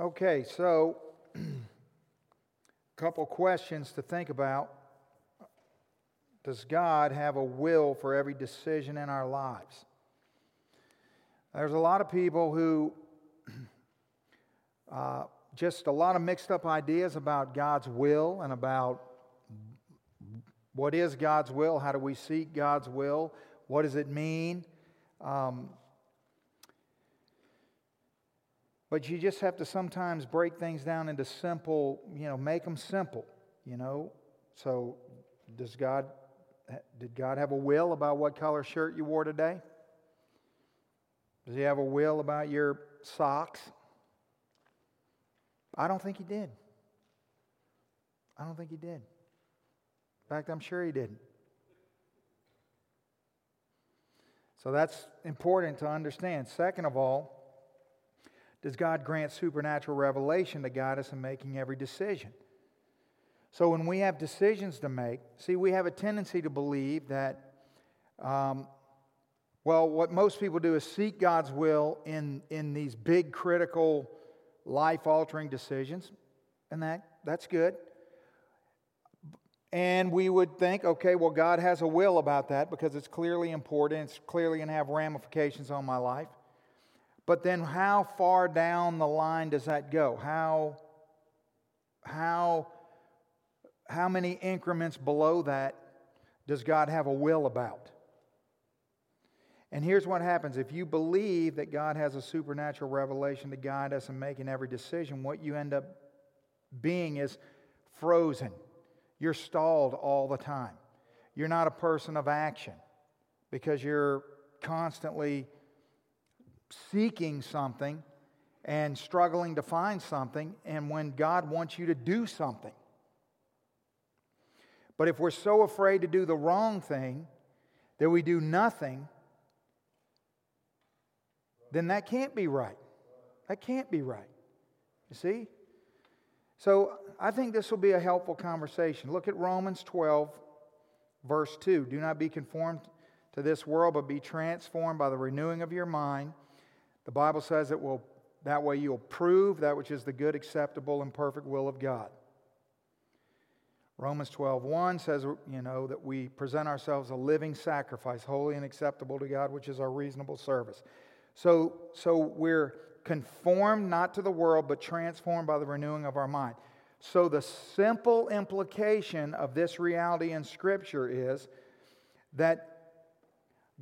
Okay, so a couple questions to think about. Does God have a will for every decision in our lives? There's a lot of people who just a lot of mixed up ideas about God's will and about what is God's will, how do we seek God's will, what does it mean? But you just have to sometimes break things down into simple, make them simple, So did God have a will about what color shirt you wore today? Does he have a will about your socks? I don't think he did. In fact, I'm sure he didn't. So that's important to understand. Second of all, does God grant supernatural revelation to guide us in making every decision? So when we have decisions to make, we have a tendency to believe that, what most people do is seek God's will in these big, critical, life-altering decisions, and that's good. And we would think, God has a will about that because it's clearly important, it's clearly going to have ramifications on my life. But then how far down the line does that go? How many increments below that does God have a will about? And here's what happens. If you believe that God has a supernatural revelation to guide us in making every decision, what you end up being is frozen. You're stalled all the time. You're not a person of action because you're constantly seeking something and struggling to find something, and when God wants you to do something. But if we're so afraid to do the wrong thing that we do nothing, then that can't be right. You see? So I think this will be a helpful conversation. Look at Romans 12, verse 2. Do not be conformed to this world, but be transformed by the renewing of your mind. The Bible says that way you'll prove that which is the good, acceptable, and perfect will of God. Romans 12:1 says, that we present ourselves a living sacrifice, holy and acceptable to God, which is our reasonable service. So we're conformed not to the world, but transformed by the renewing of our mind. So the simple implication of this reality in Scripture is that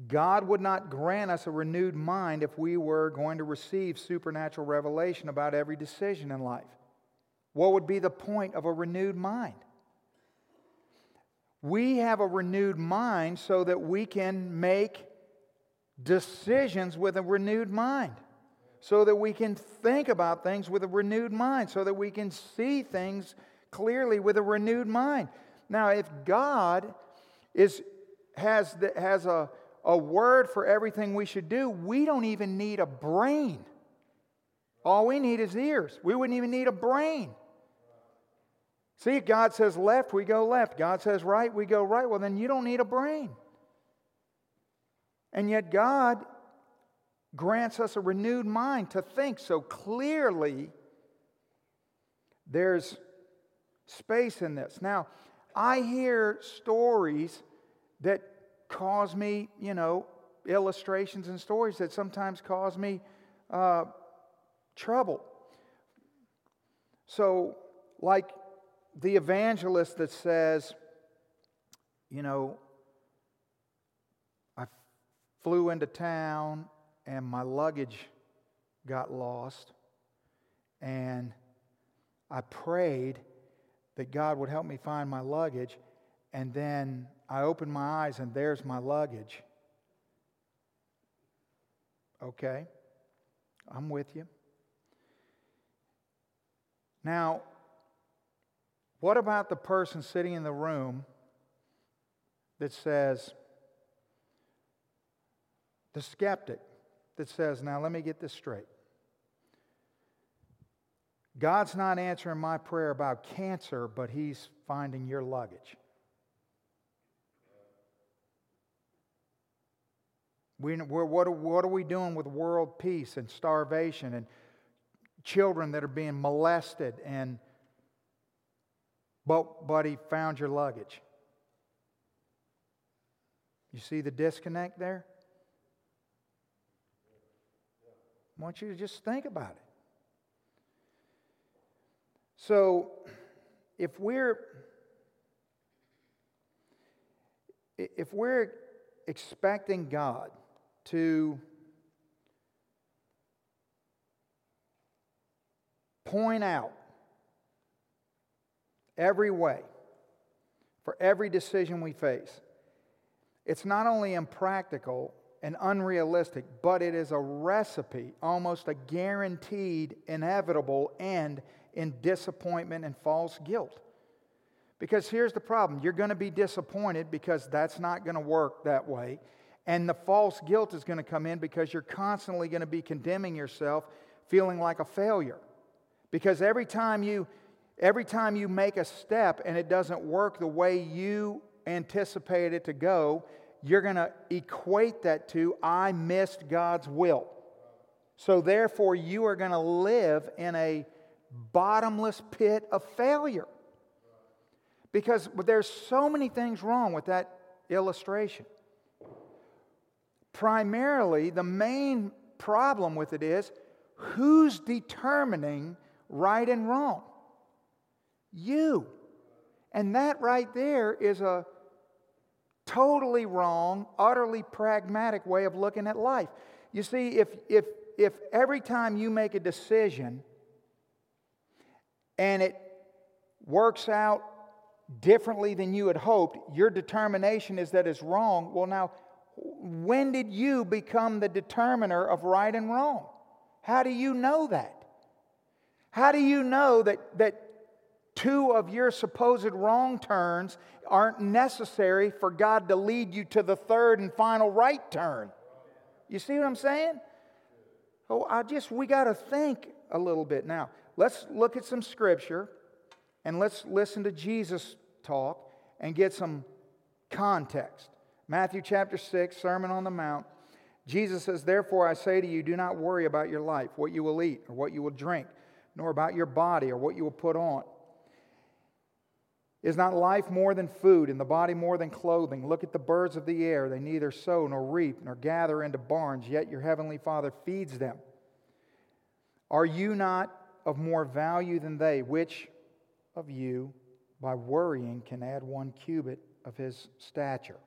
God would not grant us a renewed mind if we were going to receive supernatural revelation about every decision in life. What would be the point of a renewed mind? We have a renewed mind so that we can make decisions with a renewed mind, so that we can think about things with a renewed mind, so that we can see things clearly with a renewed mind. Now, if God has a word for everything we should do, we don't even need a brain. All we need is ears. We wouldn't even need a brain. See, if God says left, we go left. God says right, we go right. Well, then you don't need a brain. And yet God grants us a renewed mind to think. So clearly, there's space in this. Now, I hear stories that cause me, illustrations and stories that sometimes cause me trouble. So, like the evangelist that says, I flew into town and my luggage got lost, and I prayed that God would help me find my luggage, and then I opened my eyes and there's my luggage. Okay, I'm with you. Now, what about the person sitting in the room that says, the skeptic that says, now let me get this straight. God's not answering my prayer about cancer, but he's finding your luggage. What are we doing with world peace and starvation and children that are being molested, and boat buddy found your luggage. You see the disconnect there? I want you to just think about it. So, if we're expecting God to point out every way for every decision we face, it's not only impractical and unrealistic, but it is a recipe, almost a guaranteed inevitable end in disappointment and false guilt. Because here's the problem. You're going to be disappointed because that's not going to work that way. And the false guilt is going to come in because you're constantly going to be condemning yourself, feeling like a failure. Because every time you make a step and it doesn't work the way you anticipate it to go, you're going to equate that to, I missed God's will. So therefore, you are going to live in a bottomless pit of failure. Because there's so many things wrong with that illustration. Primarily, the main problem with it is, who's determining right and wrong? You. And that right there is a totally wrong, utterly pragmatic way of looking at life. You see, if every time you make a decision and it works out differently than you had hoped, your determination is that it's wrong. Well, now, when did you become the determiner of right and wrong? How do you know that? How do you know that two of your supposed wrong turns aren't necessary for God to lead you to the third and final right turn? You see what I'm saying? Oh, we got to think a little bit. Now, let's look at some scripture and let's listen to Jesus talk and get some context. Matthew chapter 6, Sermon on the Mount. Jesus says, "Therefore I say to you, do not worry about your life, what you will eat or what you will drink, nor about your body or what you will put on. Is not life more than food, and the body more than clothing? Look at the birds of the air. They neither sow nor reap nor gather into barns, yet your heavenly Father feeds them. Are you not of more value than they? Which of you, by worrying, can add one cubit of his stature?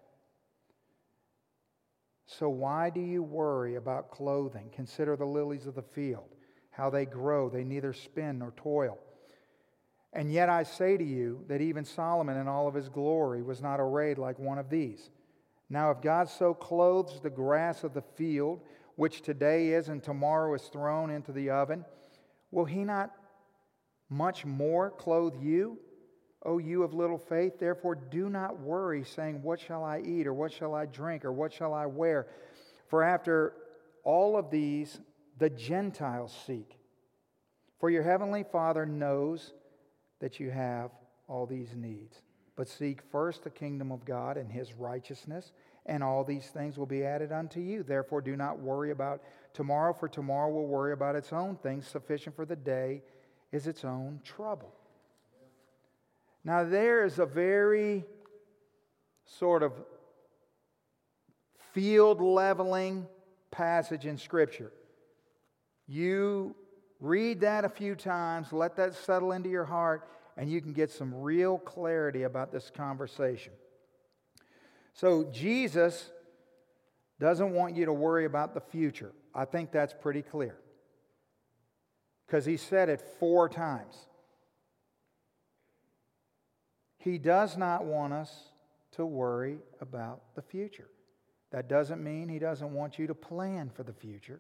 So why do you worry about clothing? Consider the lilies of the field, how they grow. They neither spin nor toil. And yet I say to you that even Solomon in all of his glory was not arrayed like one of these. Now if God so clothes the grass of the field, which today is and tomorrow is thrown into the oven, will he not much more clothe you, O you of little faith? Therefore do not worry, saying, what shall I eat, or what shall I drink, or what shall I wear? For after all of these the Gentiles seek. For your heavenly Father knows that you have all these needs. But seek first the kingdom of God and his righteousness, and all these things will be added unto you. Therefore do not worry about tomorrow, for tomorrow will worry about its own things. Sufficient for the day is its own trouble." Now there is a very sort of field-leveling passage in Scripture. You read that a few times, let that settle into your heart, and you can get some real clarity about this conversation. So Jesus doesn't want you to worry about the future. I think that's pretty clear, because he said it 4 times. He does not want us to worry about the future. That doesn't mean he doesn't want you to plan for the future.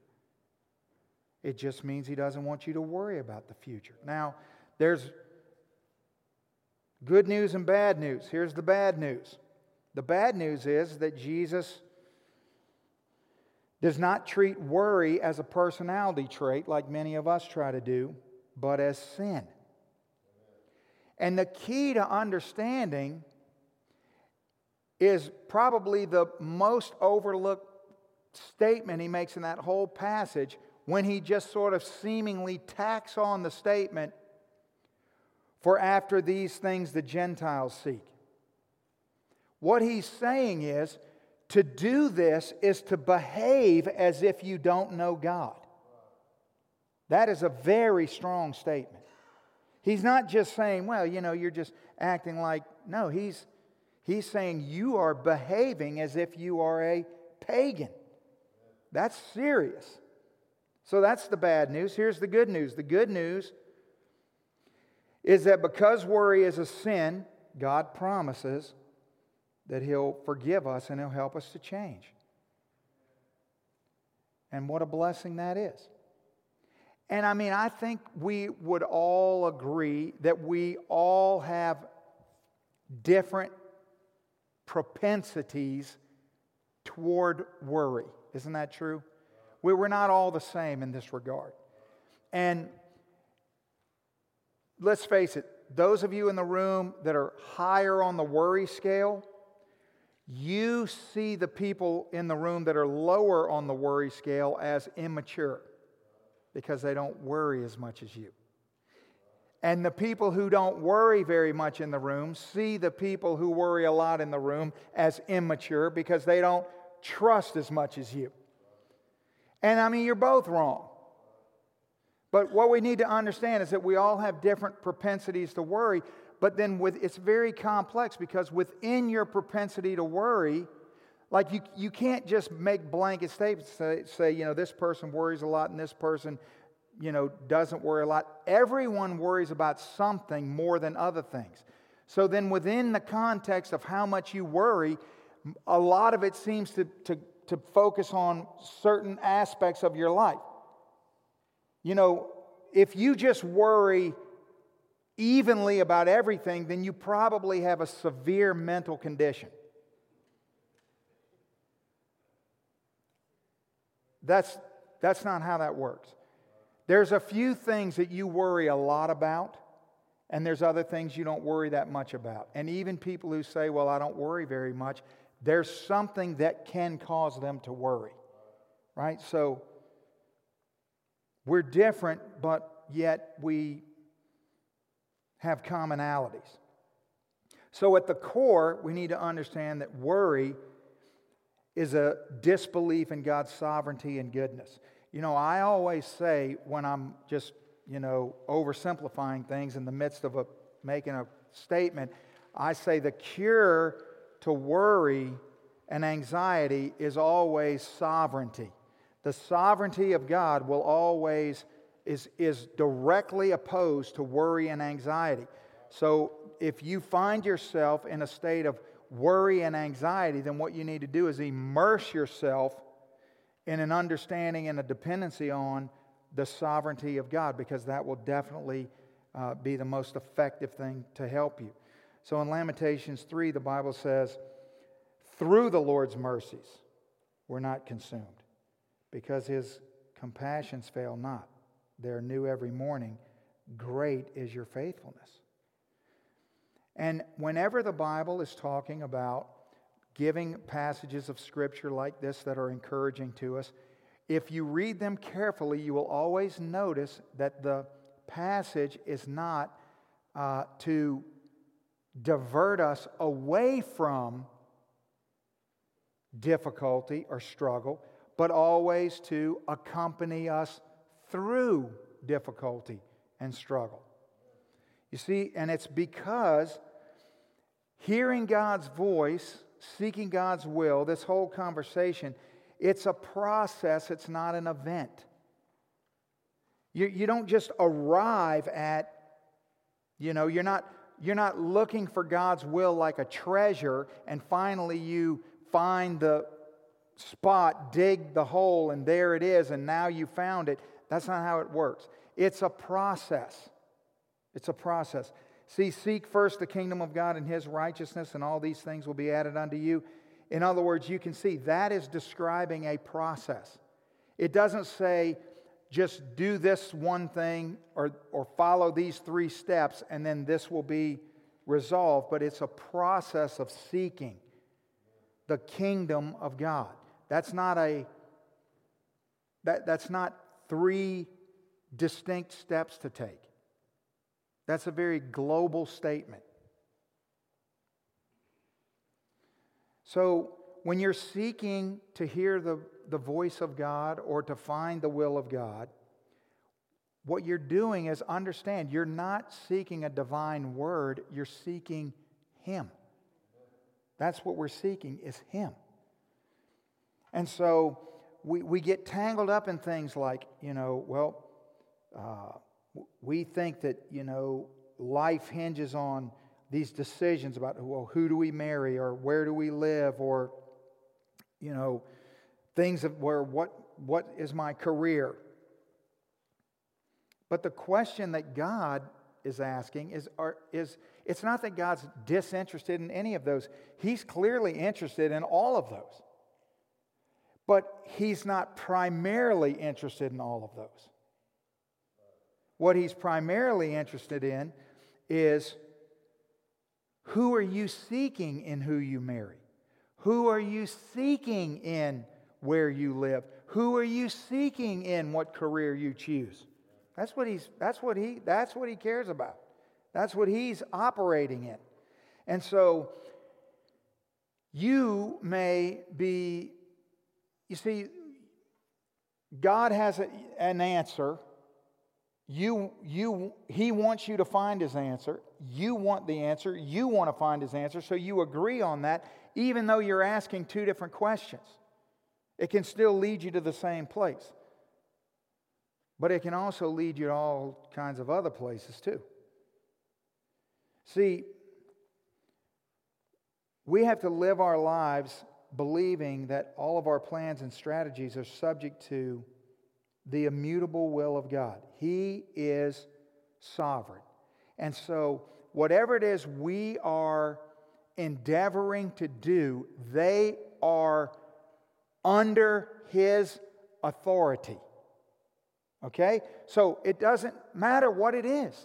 It just means he doesn't want you to worry about the future. Now, there's good news and bad news. Here's the bad news. The bad news is that Jesus does not treat worry as a personality trait like many of us try to do, but as sin. And the key to understanding is probably the most overlooked statement he makes in that whole passage. when he just sort of seemingly tacks on the statement, for after these things the Gentiles seek. What he's saying is, to do this is to behave as if you don't know God. That is a very strong statement. He's not just saying, well, you know, you're just acting like... No, he's saying you are behaving as if you are a pagan. That's serious. So that's the bad news. Here's the good news. The good news is that because worry is a sin, God promises that He'll forgive us and He'll help us to change. And what a blessing that is. And I mean, I think we would all agree that we all have different propensities toward worry. Isn't that true? We're not all the same in this regard. And let's face it, those of you in the room that are higher on the worry scale, you see the people in the room that are lower on the worry scale as immature, because they don't worry as much as you. And the people who don't worry very much in the room see the people who worry a lot in the room as immature, because they don't trust as much as you. And I mean, you're both wrong. But what we need to understand is that we all have different propensities to worry, but then it's very complex, because within your propensity to worry, like you can't just make blanket statements and say, you know, this person worries a lot and this person, you know, doesn't worry a lot. Everyone worries about something more than other things. So then within the context of how much you worry, a lot of it seems to focus on certain aspects of your life. You know, if you just worry evenly about everything, then you probably have a severe mental condition. That's not how that works. There's a few things that you worry a lot about, and there's other things you don't worry that much about. And even people who say, well, I don't worry very much, there's something that can cause them to worry, right? So we're different, but yet we have commonalities. So at the core, we need to understand that worry is a disbelief in God's sovereignty and goodness. You know, I always say when I'm just, you know, oversimplifying things in the midst of making a statement, I say the cure to worry and anxiety is always sovereignty. The sovereignty of God will always is directly opposed to worry and anxiety. So if you find yourself in a state of worry and anxiety, then what you need to do is immerse yourself in an understanding and a dependency on the sovereignty of God, because that will definitely be the most effective thing to help you. So in Lamentations 3, the Bible says, through the Lord's mercies we're not consumed, because His compassions fail not. They're new every morning. Great is your faithfulness. And whenever the Bible is talking about giving passages of Scripture like this that are encouraging to us, if you read them carefully, you will always notice that the passage is not to divert us away from difficulty or struggle, but always to accompany us through difficulty and struggle. You see, and it's because hearing God's voice, seeking God's will, this whole conversation, it's a process, it's not an event. You don't just arrive at, you know, you're not looking for God's will like a treasure, and finally you find the spot, dig the hole, and there it is, and now you found it. That's not how it works. It's a process. It's a process. See, seek first the kingdom of God and His righteousness, and all these things will be added unto you. In other words, you can see that is describing a process. It doesn't say just do this one thing or follow these three steps and then this will be resolved, but it's a process of seeking the kingdom of God. That's not three distinct steps to take. That's a very global statement. So when you're seeking to hear the voice of God or to find the will of God, what you're doing is understand you're not seeking a divine word, you're seeking Him. That's what we're seeking, is Him. And so we get tangled up in things like, we think that, life hinges on these decisions about, who do we marry or where do we live or, things of where what is my career. But the question that God is asking is it's not that God's disinterested in any of those. He's clearly interested in all of those. But He's not primarily interested in all of those. What He's primarily interested in is, who are you seeking in who you marry? Who are you seeking in where you live? Who are you seeking in what career you choose? That's what He cares about. That's what He's operating in. And so you may be, God has an answer. He wants you to find His answer. You want the answer. You want to find His answer. So you agree on that, even though you're asking two different questions. It can still lead you to the same place. But it can also lead you to all kinds of other places too. See, we have to live our lives believing that all of our plans and strategies are subject to the immutable will of God. He is sovereign. And so, whatever it is we are endeavoring to do, they are under His authority. Okay? So, it doesn't matter what it is.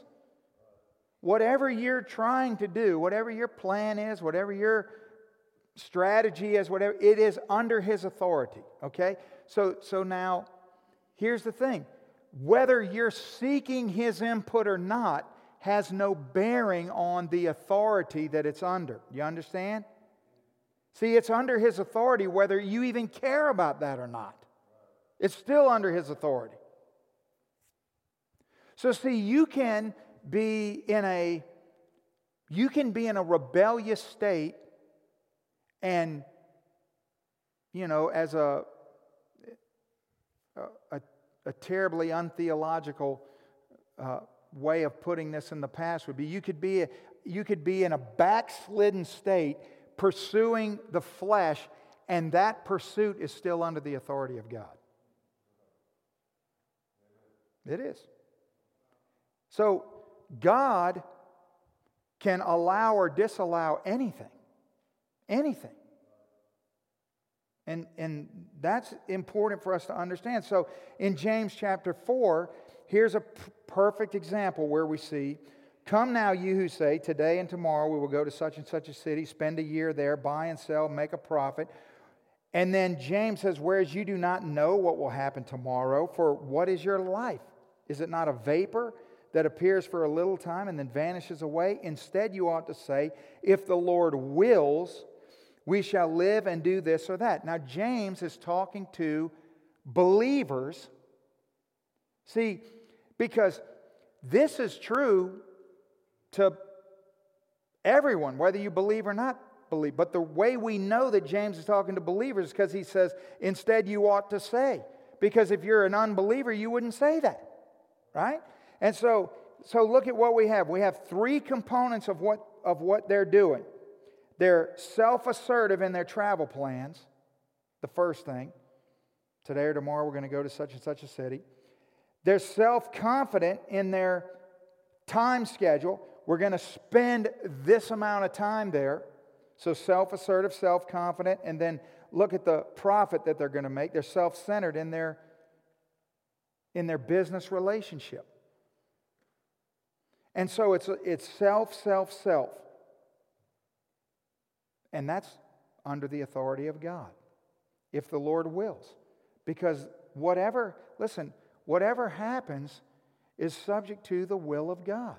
Whatever you're trying to do, whatever your plan is, whatever your strategy is, whatever, it is under His authority. Okay? So now, here's the thing. Whether you're seeking His input or not has no bearing on the authority that it's under. You understand? See, it's under His authority whether you even care about that or not. It's still under His authority. So see, you can be in a rebellious state and, as a terribly untheological way of putting this in the past would be, you could be in a backslidden state pursuing the flesh, and that pursuit is still under the authority of God. It is. So God can allow or disallow anything. And that's important for us to understand. So in James chapter 4, here's a perfect example where we see, "Come now, you who say, today and tomorrow we will go to such and such a city, spend a year there, buy and sell, make a profit." And then James says, "Whereas you do not know what will happen tomorrow, for what is your life? Is it not a vapor that appears for a little time and then vanishes away? Instead you ought to say, if the Lord wills, we shall live and do this or that." Now, James is talking to believers. See, because this is true to everyone, whether you believe or not believe. But the way we know that James is talking to believers is because he says, instead you ought to say. Because if you're an unbeliever, you wouldn't say that, right? And so look at what we have. We have three components of what they're doing. They're self-assertive in their travel plans. The first thing, today or tomorrow we're going to go to such and such a city. They're self-confident in their time schedule. We're going to spend this amount of time there. So self-assertive, self-confident, and then look at the profit that they're going to make. They're self-centered in their business relationship. And so it's self. And that's under the authority of God, if the Lord wills. Because whatever happens is subject to the will of God.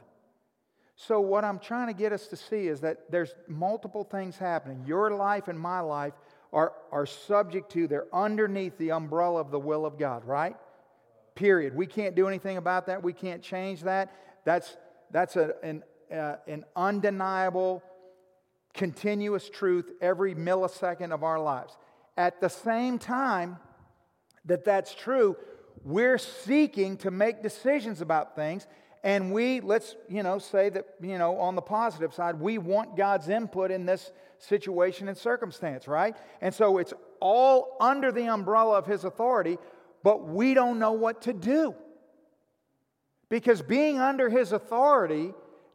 So what I'm trying to get us to see is that there's multiple things happening. Your life and my life are subject to, they're underneath the umbrella of the will of God, right? Period. We can't do anything about that. We can't change that. That's an undeniable, continuous truth every millisecond of our lives. At the same time that that's true, we're seeking to make decisions about things, and let's say that on the positive side, we want God's input in this situation and circumstance, right? And so it's all under the umbrella of His authority, but we don't know what to do. Because being under His authority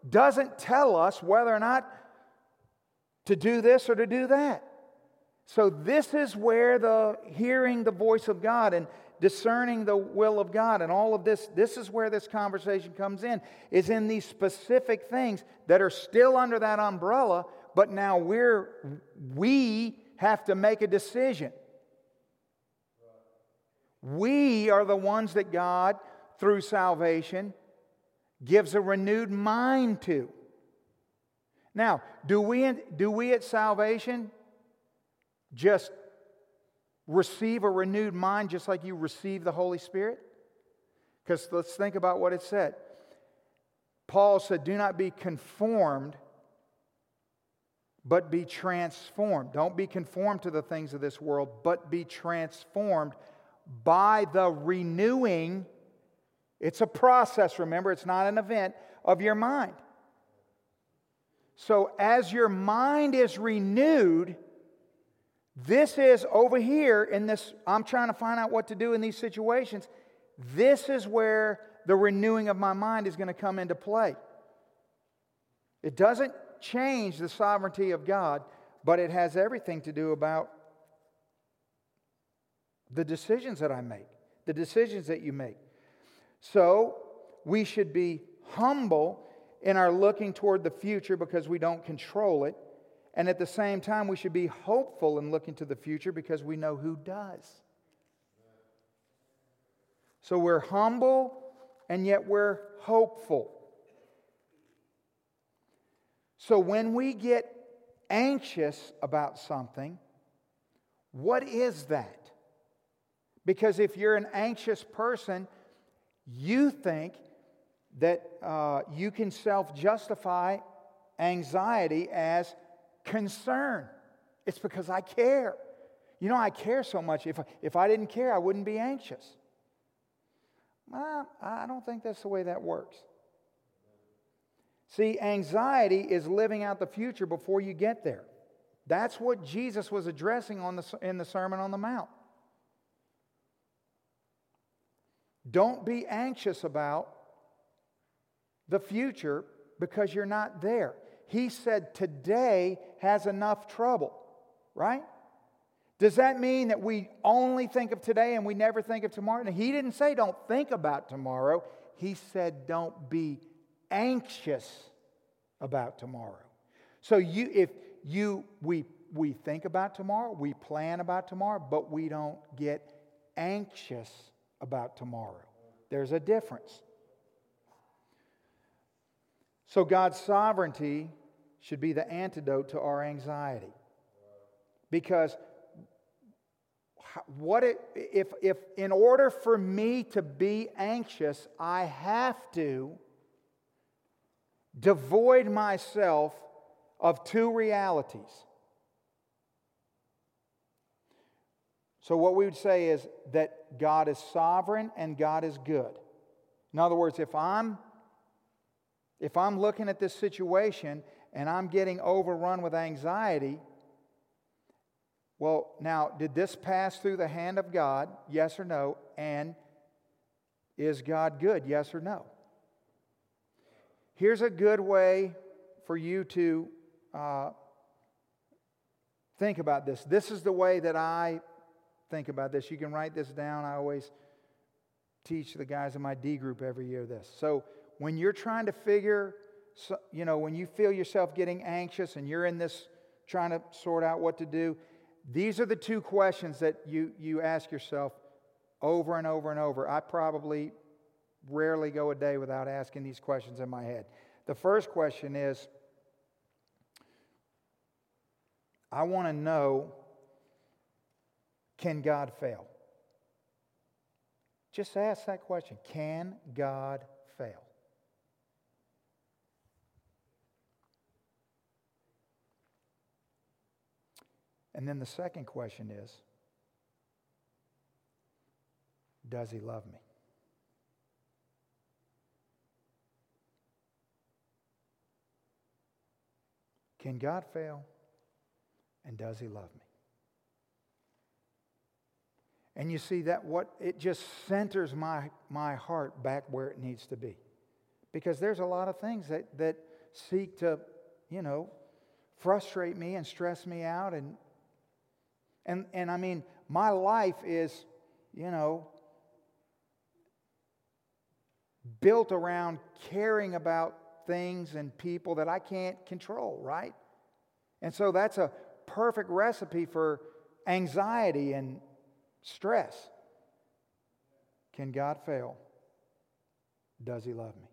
doesn't tell us whether or not to do this or to do that. So this is where the hearing the voice of God and discerning the will of God and all of this is where this conversation comes in, is in these specific things that are still under that umbrella, but now we have to make a decision. We are the ones that God, through salvation, gives a renewed mind to. Now, do we at salvation just receive a renewed mind just like you receive the Holy Spirit? Because let's think about what it said. Paul said, do not be conformed, but be transformed. Don't be conformed to the things of this world, but be transformed by the renewing. It's a process, remember, it's not an event, of your mind. So as your mind is renewed, this is over here in this, I'm trying to find out what to do in these situations. This is where the renewing of my mind is going to come into play. It doesn't change the sovereignty of God, but it has everything to do about the decisions that I make, the decisions that you make. So we should be humble in our looking toward the future because we don't control it. And at the same time, we should be hopeful in looking to the future because we know who does. So we're humble and yet we're hopeful. So when we get anxious about something, what is that? Because if you're an anxious person, you think that you can self-justify anxiety as concern. It's because I care. You know, I care so much. If I didn't care, I wouldn't be anxious. Well, I don't think that's the way that works. See, anxiety is living out the future before you get there. That's what Jesus was addressing in the Sermon on the Mount. Don't be anxious about the future because you're not there. He said today has enough trouble, right? Does that mean that we only think of today and we never think of tomorrow? And he didn't say don't think about tomorrow. He said don't be anxious about tomorrow. So we think about tomorrow, we plan about tomorrow, but we don't get anxious about tomorrow. There's a difference. So God's sovereignty should be the antidote to our anxiety. Because if in order for me to be anxious, I have to devoid myself of two realities. So what we would say is that God is sovereign and God is good. In other words, if I'm looking at this situation and I'm getting overrun with anxiety, well, now, did this pass through the hand of God? Yes or no? And is God good? Yes or no? Here's a good way for you to think about this. This is the way that I think about this. You can write this down. I always teach the guys in my D group every year this. So, when you're trying to figure, when you feel yourself getting anxious and you're in this trying to sort out what to do, these are the two questions that you ask yourself over and over and over. I probably rarely go a day without asking these questions in my head. The first question is, I want to know, can God fail? Just ask that question. Can God fail? And then the second question is, does he love me? Can God fail? And does he love me? And you see that what it just centers my heart back where it needs to be. Because there's a lot of things that seek to, frustrate me and stress me out. And I mean, my life is, built around caring about things and people that I can't control, right? And so that's a perfect recipe for anxiety and stress. Can God fail? Does he love me?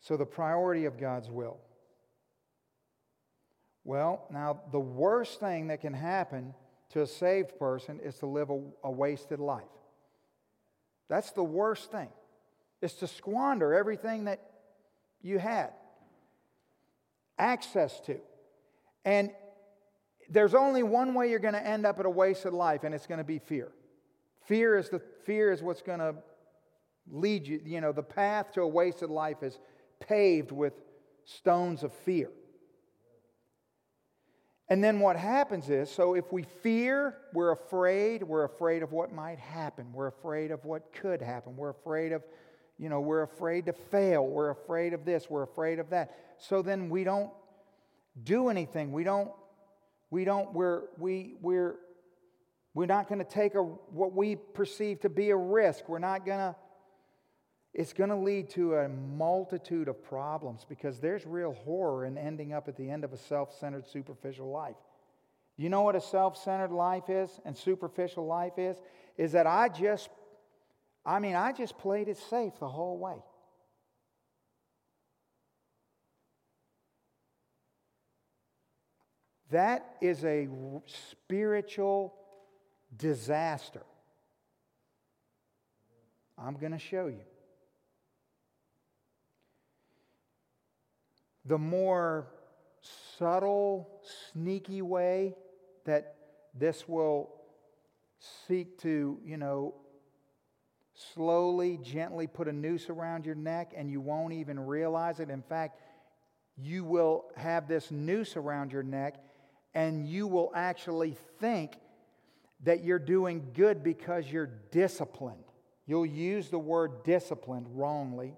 So the priority of God's will. Well, now the worst thing that can happen to a saved person is to live a wasted life. That's the worst thing. It's to squander everything that you had access to. And there's only one way you're going to end up at a wasted life, and it's going to be fear. Fear is what's going to lead you. The path to a wasted life is paved with stones of fear. And then what happens is, so if we fear, we're afraid of what might happen, we're afraid of what could happen, we're afraid of, we're afraid to fail, we're afraid of this, we're afraid of that. So then we don't do anything. We're not going to take what we perceive to be a risk. It's going to lead to a multitude of problems, because there's real horror in ending up at the end of a self-centered, superficial life. You know what a self-centered life is and superficial life is? Is that I just played it safe the whole way. That is a spiritual disaster. I'm going to show you. The more subtle, sneaky way that this will seek to, slowly, gently put a noose around your neck, and you won't even realize it. In fact, you will have this noose around your neck, and you will actually think that you're doing good because you're disciplined. You'll use the word disciplined wrongly.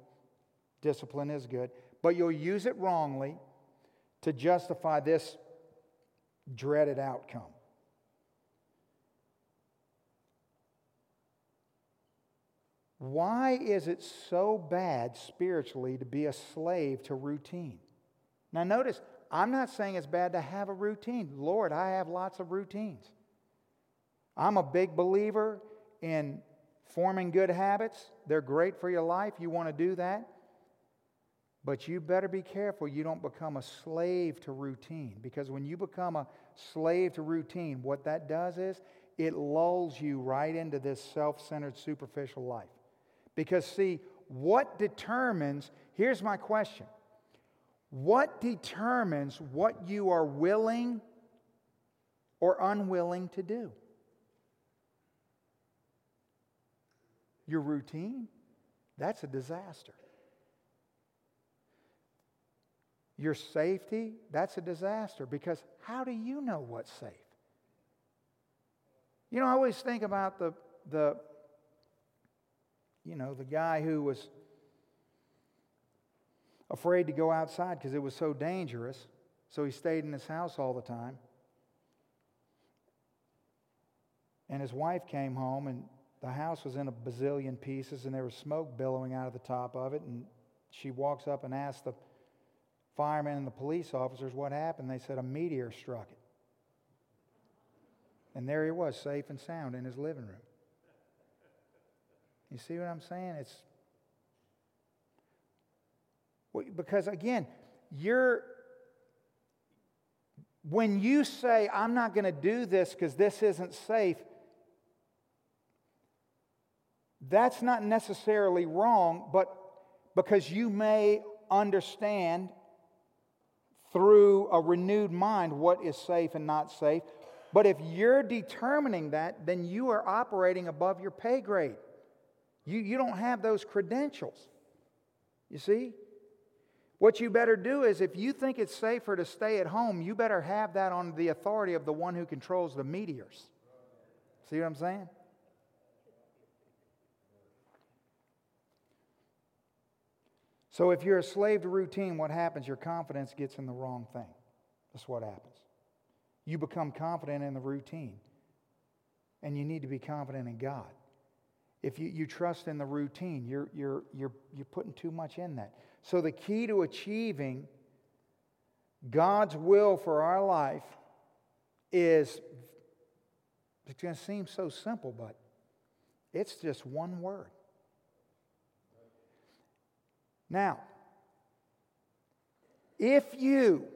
Discipline is good. But you'll use it wrongly to justify this dreaded outcome. Why is it so bad spiritually to be a slave to routine? Now notice, I'm not saying it's bad to have a routine. Lord, I have lots of routines. I'm a big believer in forming good habits. They're great for your life. You want to do that. But you better be careful you don't become a slave to routine. Because when you become a slave to routine, what that does is it lulls you right into this self-centered, superficial life. Because see, what determines, here's my question. What determines what you are willing or unwilling to do? Your routine? That's a disaster. Your safety, that's a disaster, because how do you know what's safe? I always think about the guy who was afraid to go outside because it was so dangerous, so he stayed in his house all the time. And his wife came home, and the house was in a bazillion pieces, and there was smoke billowing out of the top of it, and she walks up and asks the firemen and the police officers what happened. They said a meteor struck it. And there he was, safe and sound in his living room. You see what I'm saying? It's because, again, when you say, I'm not going to do this because this isn't safe, that's not necessarily wrong, but because you may understand through a renewed mind what is safe and not safe. But if you're determining that, then you are operating above your pay grade. You don't have those credentials. You see? What you better do is, if you think it's safer to stay at home, you better have that on the authority of the one who controls the meteors. See what I'm saying? So if you're a slave to routine, what happens? Your confidence gets in the wrong thing. That's what happens. You become confident in the routine. And you need to be confident in God. If you trust in the routine, you're putting too much in that. So the key to achieving God's will for our life is, it's going to seem so simple, but it's just one word. Now, if you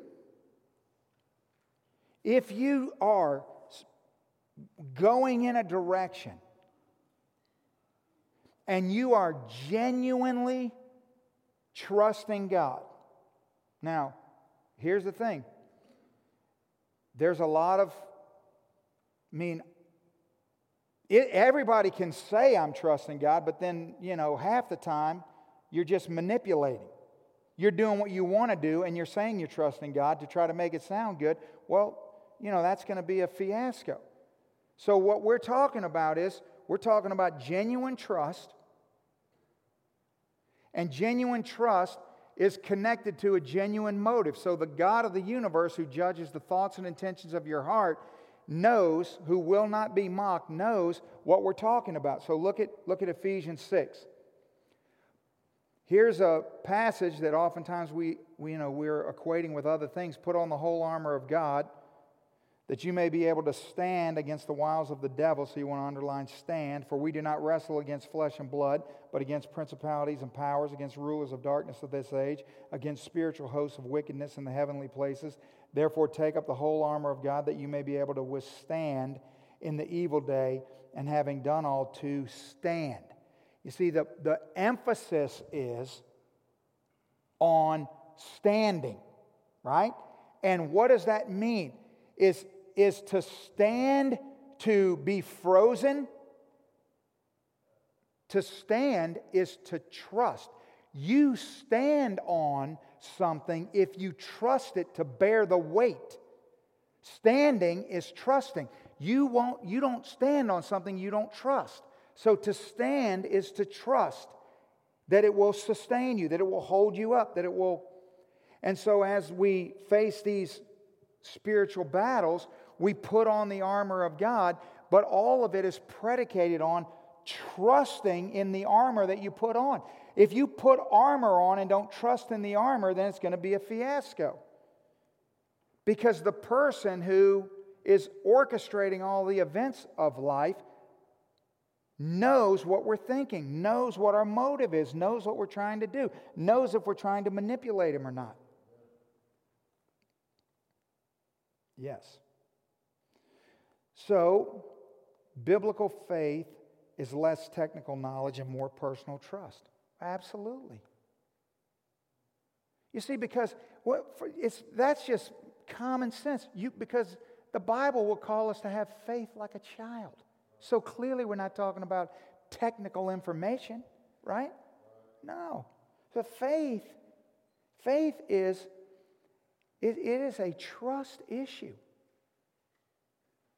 are going in a direction and you are genuinely trusting God. Now, here's the thing. There's a lot of, everybody can say I'm trusting God, but then, half the time you're just manipulating. You're doing what you want to do and you're saying you're trusting God to try to make it sound good. Well, that's going to be a fiasco. So what we're talking about is, we're talking about genuine trust. And genuine trust is connected to a genuine motive. So the God of the universe, who judges the thoughts and intentions of your heart, knows, who will not be mocked, knows what we're talking about. So look at Ephesians 6. Here's a passage that oftentimes we're equating with other things. Put on the whole armor of God, that you may be able to stand against the wiles of the devil. So you want to underline stand. For we do not wrestle against flesh and blood, but against principalities and powers, against rulers of darkness of this age, against spiritual hosts of wickedness in the heavenly places. Therefore take up the whole armor of God, that you may be able to withstand in the evil day, and having done all, to stand. You see, the emphasis is on standing, right? And what does that mean? Is to stand to be frozen? To stand is to trust. You stand on something if you trust it to bear the weight. Standing is trusting. You don't stand on something you don't trust. So to stand is to trust that it will sustain you, that it will hold you up, that it will... And so as we face these spiritual battles, we put on the armor of God, but all of it is predicated on trusting in the armor that you put on. If you put armor on and don't trust in the armor, then it's going to be a fiasco. Because the person who is orchestrating all the events of life knows what we're thinking, knows what our motive is, knows what we're trying to do, knows if we're trying to manipulate him or not. Yes. So, biblical faith is less technical knowledge and more personal trust. Absolutely. You see, because that's just common sense. Because the Bible will call us to have faith like a child. So clearly we're not talking about technical information, right? No. So faith is... It is a trust issue.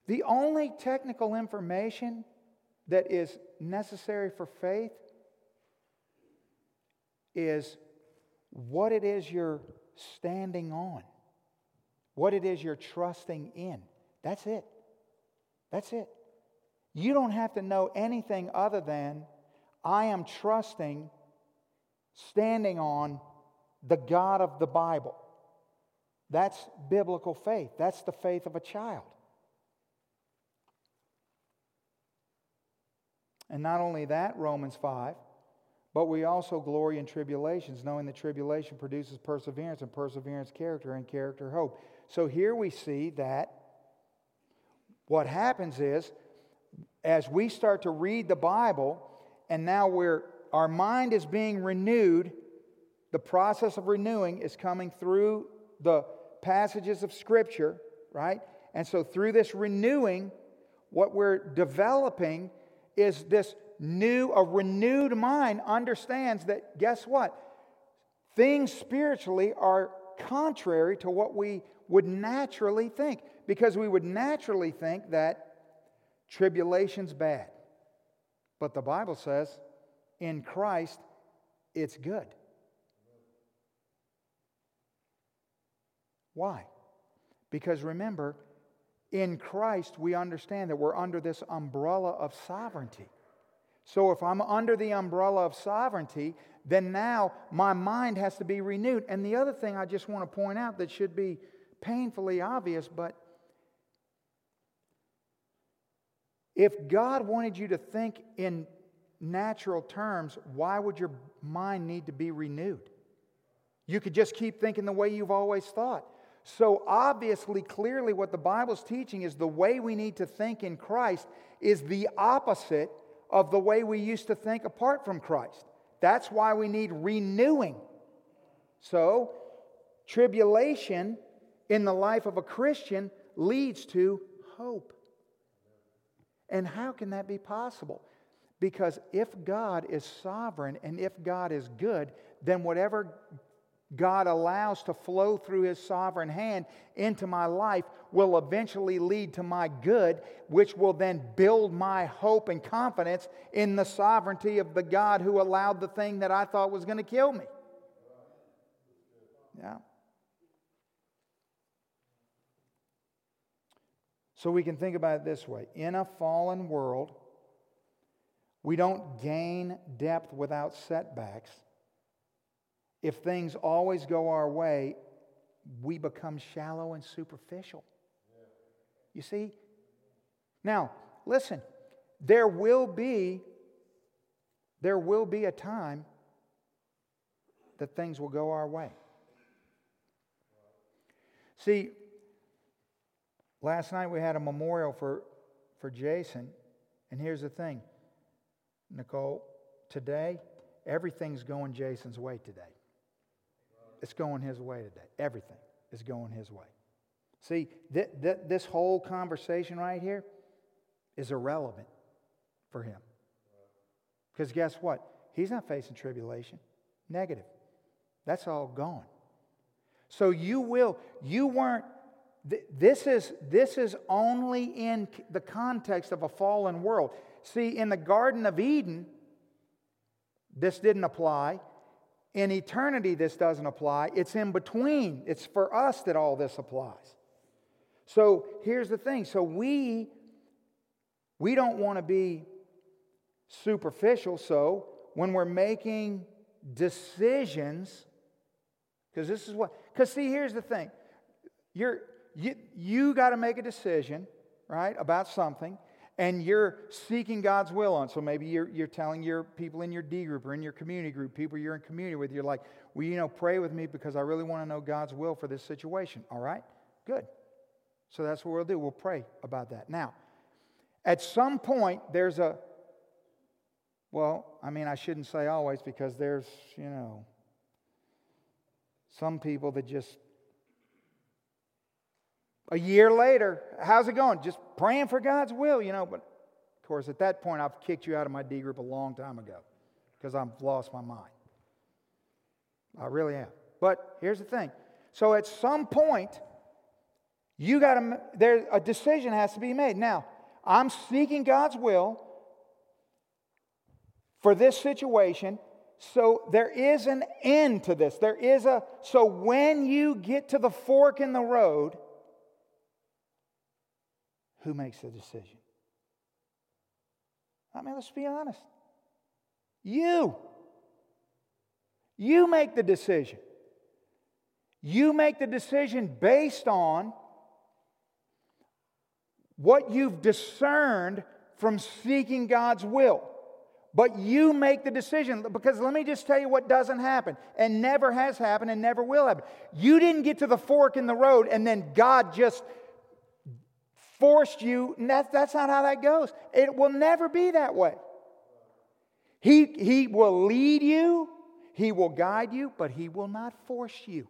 The only technical information that is necessary for faith is what it is you're standing on, what it is you're trusting in. That's it. That's it. You don't have to know anything other than, I am trusting, standing on the God of the Bible. That's biblical faith. That's the faith of a child. And not only that, Romans 5, but we also glory in tribulations, knowing that tribulation produces perseverance, and perseverance character, and character hope. So here we see that what happens is, as we start to read the Bible, and now our mind is being renewed, the process of renewing is coming through the passages of Scripture, right? And so through this renewing, what we're developing is this a renewed mind understands that, guess what? Things spiritually are contrary to what we would naturally think, because we would naturally think that tribulation's bad. But the Bible says, in Christ, it's good. Why? Because remember, in Christ, we understand that we're under this umbrella of sovereignty. So if I'm under the umbrella of sovereignty, then now my mind has to be renewed. And the other thing I just want to point out that should be painfully obvious, but if God wanted you to think in natural terms, why would your mind need to be renewed? You could just keep thinking the way you've always thought. So obviously, clearly, what the Bible's teaching is the way we need to think in Christ is the opposite of the way we used to think apart from Christ. That's why we need renewing. So, tribulation in the life of a Christian leads to hope. And how can that be possible? Because if God is sovereign and if God is good, then whatever God allows to flow through His sovereign hand into my life will eventually lead to my good, which will then build my hope and confidence in the sovereignty of the God who allowed the thing that I thought was going to kill me. Yeah. So we can think about it this way. In a fallen world, we don't gain depth without setbacks. If things always go our way, we become shallow and superficial. You see? Now, listen. There will be a time that things will go our way. See, last night we had a memorial for Jason. And here's the thing, Nicole. Today, everything's going Jason's way today. It's going his way today. Everything is going his way. See, this whole conversation right here is irrelevant for him. Because guess what? He's not facing tribulation. Negative. That's all gone. So this is only in the context of a fallen world. See, in the Garden of Eden, this didn't apply. In eternity, this doesn't apply. It's in between. It's for us that all this applies. So here's the thing. So we don't want to be superficial. So when we're making decisions, because see, here's the thing. You got to make a decision, right, about something. And you're seeking God's will on. So maybe you're telling your people in your D group or in your community group, people you're in community with, you're like, well, pray with me because I really want to know God's will for this situation. All right? Good. So that's what we'll do. We'll pray about that. Now, at some point, I shouldn't say always because there's, some people that just, a year later, how's it going? Just praying for God's will, But, of course, at that point, I've kicked you out of my D group a long time ago because I've lost my mind. I really am. But here's the thing. So at some point, a decision has to be made. Now, I'm seeking God's will for this situation. So there is an end to this. So when you get to the fork in the road, who makes the decision? I mean, let's be honest. You. You make the decision. You make the decision based on what you've discerned from seeking God's will. But you make the decision, because let me just tell you what doesn't happen and never has happened and never will happen. You didn't get to the fork in the road and then God just forced you. That's not how that goes. It will never be that way. He will lead you, He will guide you, but He will not force you.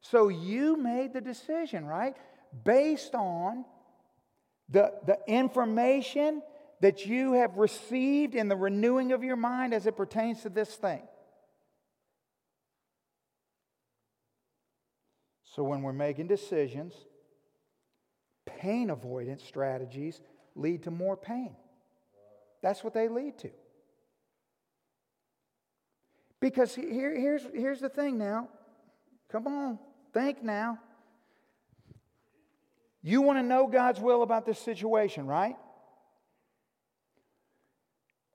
So you made the decision, right? Based on the information that you have received in the renewing of your mind as it pertains to this thing. So when we're making decisions, pain avoidance strategies lead to more pain. That's what they lead to. Because here's the thing now. Come on, think now. You want to know God's will about this situation, right?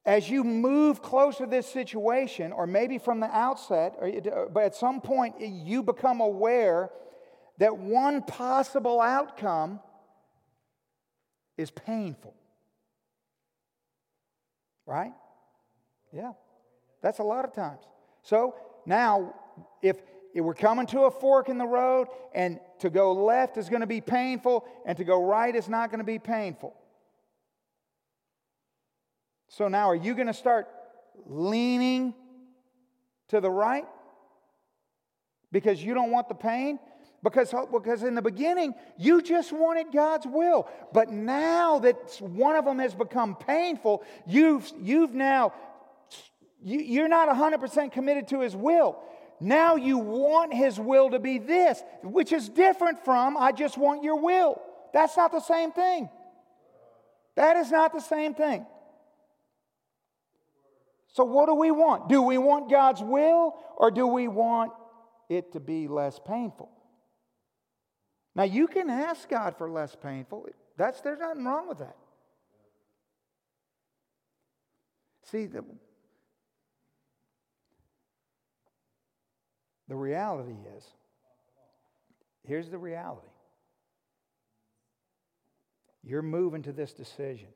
As you move closer to this situation, or maybe from the outset, but at some point you become aware that one possible outcome is painful. Right? Yeah. That's a lot of times. So now, if we're coming to a fork in the road, and to go left is going to be painful, and to go right is not going to be painful. So now, are you going to start leaning to the right because you don't want the pain? Because in the beginning, you just wanted God's will. But now that one of them has become painful, you're not 100% committed to His will. Now you want His will to be this, which is different from, I just want your will. That's not the same thing. That is not the same thing. So what do we want? Do we want God's will, or do we want it to be less painful? Now, you can ask God for less painful. There's nothing wrong with that. See, the reality is, here's the reality. You're moving to this decision.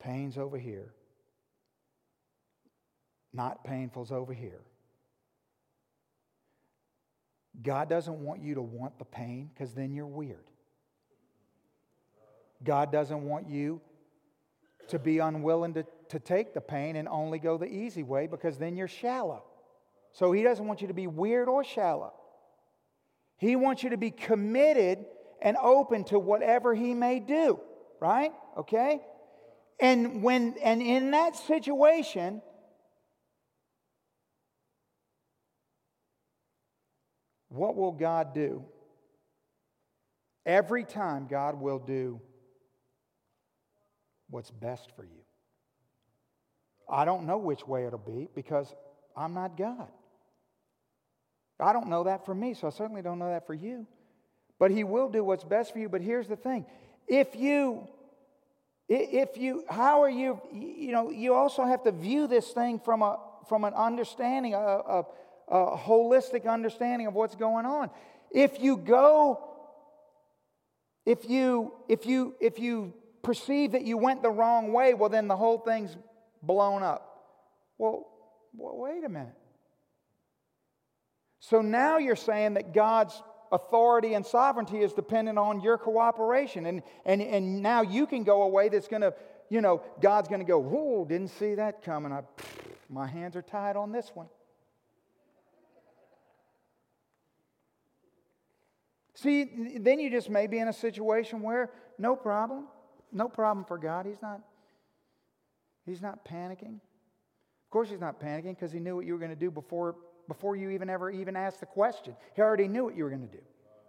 Pain's over here. Not painful's over here. God doesn't want you to want the pain, because then you're weird. God doesn't want you to be unwilling to take the pain and only go the easy way, because then you're shallow. So He doesn't want you to be weird or shallow. He wants you to be committed and open to whatever He may do. Right? Okay? And in that situation, what will God do? Every time, God will do what's best for you. I don't know which way it'll be, because I'm not God. I don't know that for me, so I certainly don't know that for you. But He will do what's best for you. But here's the thing. You also have to view this thing from an understanding, a holistic understanding of what's going on. If you perceive that you went the wrong way, well, then the whole thing's blown up. Well, wait a minute. So now you're saying that God's authority and sovereignty is dependent on your cooperation. And now you can go away that's going to, God's going to go, whoa, didn't see that coming. My hands are tied on this one. See, then you just may be in a situation where no problem for God. He's not panicking. Of course He's not panicking, because He knew what you were going to do before you even asked the question. He already knew what you were going to do.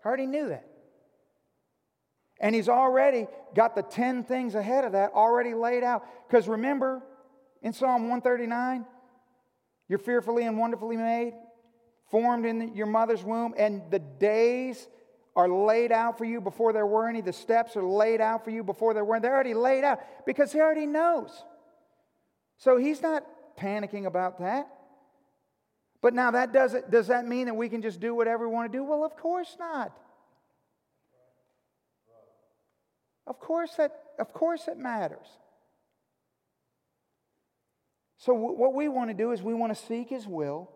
He already knew that. And He's already got the 10 things ahead of that already laid out. Because remember, in Psalm 139, you're fearfully and wonderfully made, formed in your mother's womb, and the days are laid out for you before there were any. The steps are laid out for you before there were any. They're already laid out, because He already knows. So He's not panicking about that. But now, does that mean that we can just do whatever we want to do? Well, of course not. Of course it matters. So what we want to do is we want to seek His will.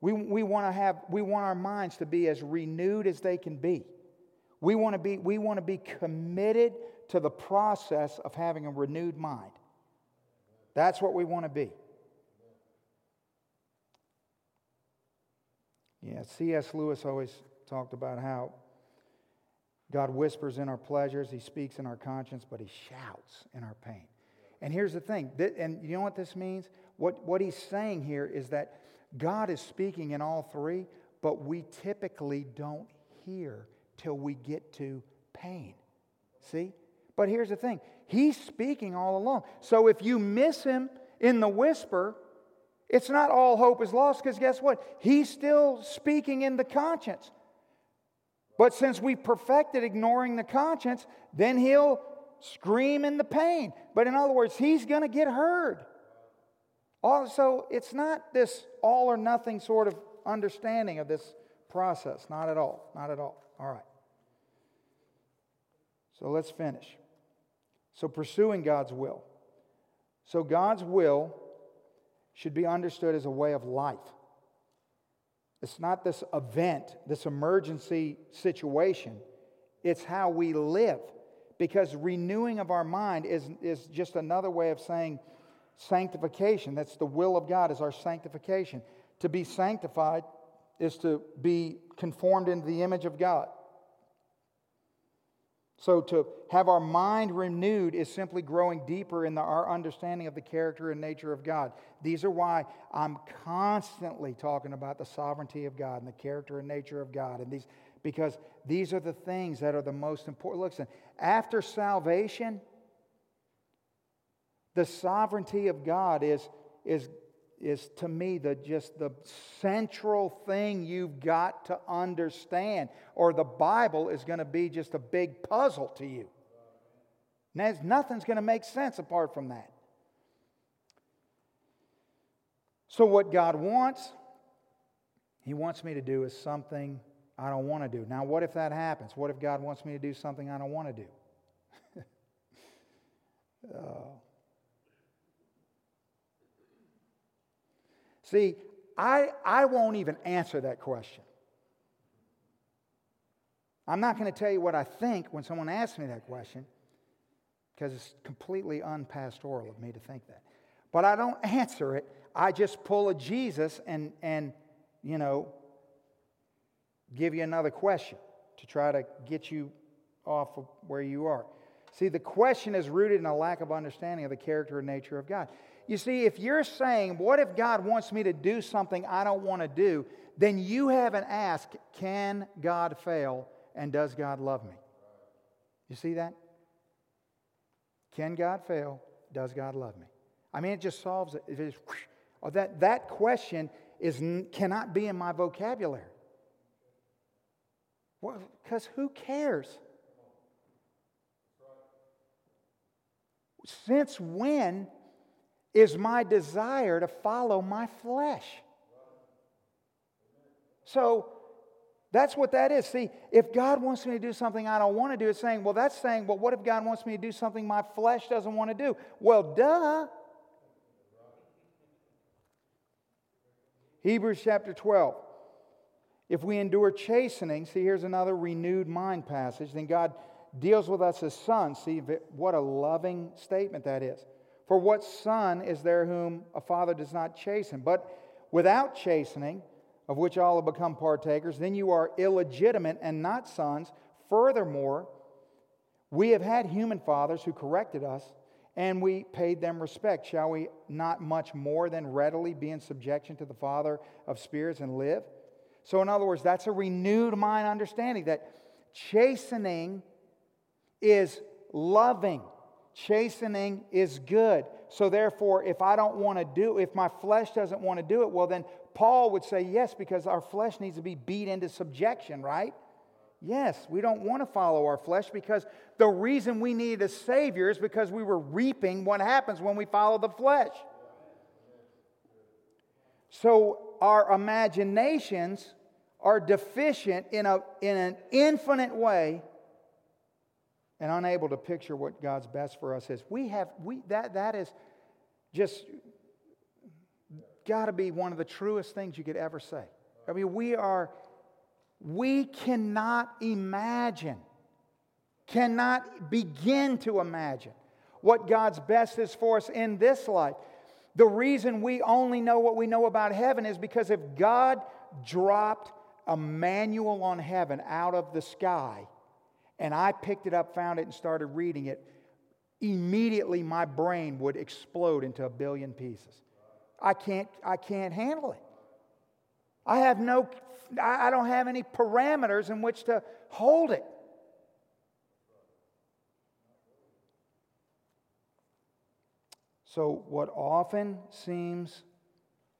We want our minds to be as renewed as they can be. We want to be committed to the process of having a renewed mind. That's what we want to be. Yeah, C.S. Lewis always talked about how God whispers in our pleasures, He speaks in our conscience, but He shouts in our pain. And here's the thing, and you know what this means? What He's saying here is that God is speaking in all three, but we typically don't hear till we get to pain. See? But here's the thing, He's speaking all along. So if you miss Him in the whisper, it's not all hope is lost, because guess what? He's still speaking in the conscience. But since we perfected ignoring the conscience, then He'll scream in the pain. But in other words, He's going to get heard. Also, it's not this all or nothing sort of understanding of this process. Not at all. Not at all. All right. So let's finish. So pursuing God's will. So God's will should be understood as a way of life. It's not this event, this emergency situation. It's how we live. Because renewing of our mind is just another way of saying sanctification. That's the will of God, is our sanctification. To be sanctified is to be conformed into the image of God. So to have our mind renewed is simply growing deeper in our understanding of the character and nature of God. These are why I'm constantly talking about the sovereignty of God and the character and nature of God. And because these are the things that are the most important. Listen, after salvation, the sovereignty of God is to me the central thing you've got to understand, or the Bible is going to be just a big puzzle to you. Now, nothing's going to make sense apart from that. So what God wants, He wants me to do is something I don't want to do. Now, what if that happens? What if God wants me to do something I don't want to do? See, I won't even answer that question. I'm not going to tell you what I think when someone asks me that question, because it's completely unpastoral of me to think that. But I don't answer it. I just pull a Jesus and you know, give you another question to try to get you off of where you are. See, the question is rooted in a lack of understanding of the character and nature of God. You see, if you're saying, what if God wants me to do something I don't want to do, then you haven't asked, can God fail and does God love me? You see that? Can God fail? Does God love me? I mean, it just solves it. That question cannot be in my vocabulary. Because who cares? Since when is my desire to follow my flesh? So that's what that is. See, if God wants me to do something I don't want to do, it's saying, well, that's saying, well, what if God wants me to do something my flesh doesn't want to do? Well, duh. Hebrews chapter 12. If we endure chastening, see, here's another renewed mind passage, then God deals with us as sons. See, what a loving statement that is. For what son is there whom a father does not chasten? But without chastening, of which all have become partakers, then you are illegitimate and not sons. Furthermore, we have had human fathers who corrected us, and we paid them respect. Shall we not much more than readily be in subjection to the Father of spirits and live? So in other words, that's a renewed mind understanding that chastening is loving. Chastening is good. So therefore, if my flesh doesn't want to do it, well then Paul would say yes, because our flesh needs to be beat into subjection, right? Yes, we don't want to follow our flesh, because the reason we needed a Savior is because we were reaping what happens when we follow the flesh. So our imaginations are deficient in an infinite way and unable to picture what God's best for us is. That is just got to be one of the truest things you could ever say. I mean, we cannot imagine, cannot begin to imagine what God's best is for us in this life. The reason we only know what we know about heaven is because if God dropped a manual on heaven out of the sky, and I picked it up, found it, and started reading it, immediately my brain would explode into 1 billion pieces. I can't handle it. I don't have any parameters in which to hold it. So what often seems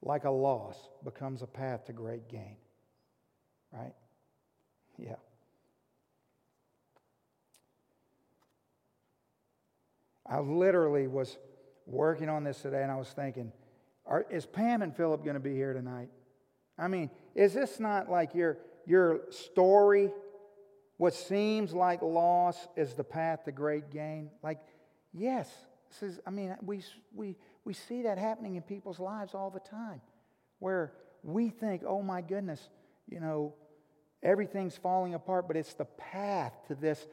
like a loss becomes a path to great gain. Right? Yeah. I literally was working on this today and I was thinking, is Pam and Philip going to be here tonight? I mean, is this not like your story? What seems like loss is the path to great gain? Like, yes. This is, I mean, we see that happening in people's lives all the time, where we think, oh my goodness, you know, everything's falling apart, but it's the path to this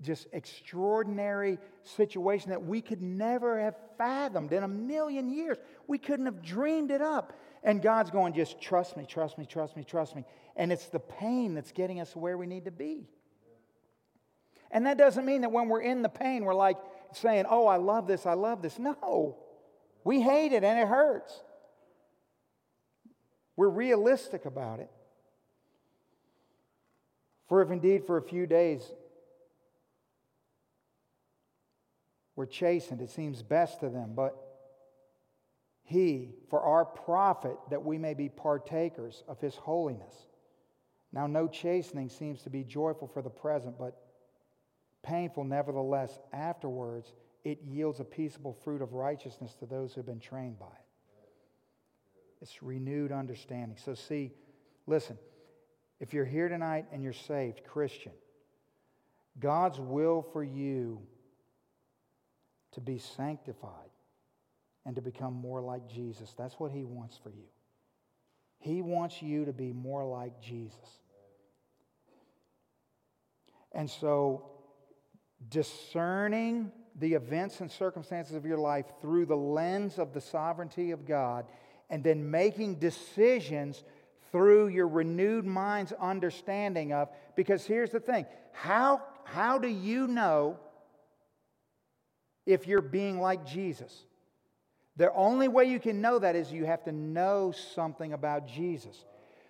just extraordinary situation that we could never have fathomed in 1 million years. We couldn't have dreamed it up. And God's going, just trust me, trust me, trust me, trust me. And it's the pain that's getting us where we need to be. And that doesn't mean that when we're in the pain, we're like, saying, oh, I love this, I love this. No. We hate it and it hurts. We're realistic about it. For if indeed for a few days we're chastened, it seems best to them, but He, for our profit, that we may be partakers of His holiness. Now no chastening seems to be joyful for the present, but painful, nevertheless, afterwards it yields a peaceable fruit of righteousness to those who have been trained by it. It's renewed understanding. So see, listen, if you're here tonight and you're saved, Christian, God's will for you to be sanctified and to become more like Jesus. That's what He wants for you. He wants you to be more like Jesus. And so, discerning the events and circumstances of your life through the lens of the sovereignty of God, and then making decisions through your renewed mind's understanding of, because here's the thing, how do you know if you're being like Jesus? The only way you can know that is you have to know something about Jesus.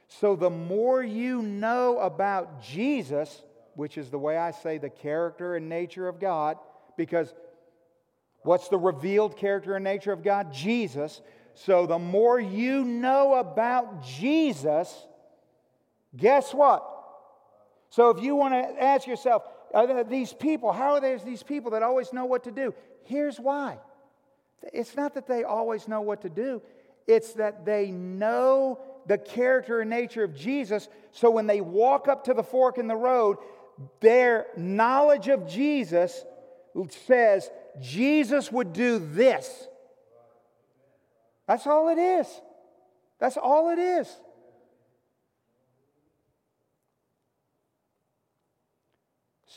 So the more you know about Jesus, which is the way I say the character and nature of God, because what's the revealed character and nature of God? Jesus. So the more you know about Jesus, guess what? So if you want to ask yourself, how are there these people that always know what to do? Here's why. It's not that they always know what to do. It's that they know the character and nature of Jesus, so when they walk up to the fork in the road, their knowledge of Jesus says, Jesus would do this. That's all it is. That's all it is.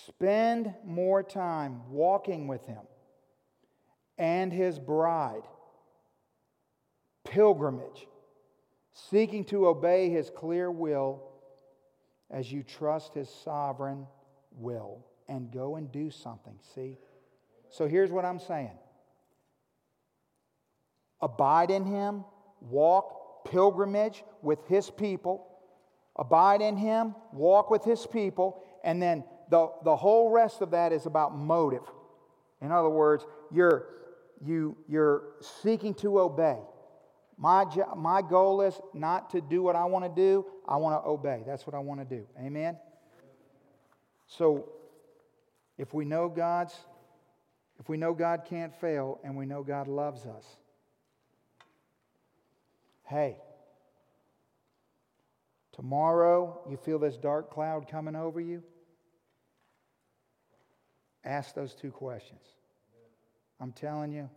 Spend more time walking with Him and His bride. Pilgrimage. Seeking to obey His clear will as you trust His sovereign will. And go and do something, see? So here's what I'm saying. Abide in Him. Walk pilgrimage with His people. Abide in Him. Walk with His people. And then the whole rest of that is about motive. In other words, you're seeking to obey. My goal is not to do what I want to do. I want to obey. That's what I want to do. Amen? So, if we know God can't fail and we know God loves us, hey, tomorrow you feel this dark cloud coming over you Ask those two questions. I'm telling you,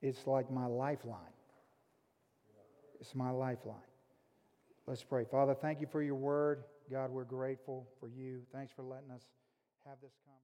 it's like my lifeline. It's my lifeline. Let's pray. Father, thank you for your word. God, we're grateful for you. Thanks for letting us have this conversation.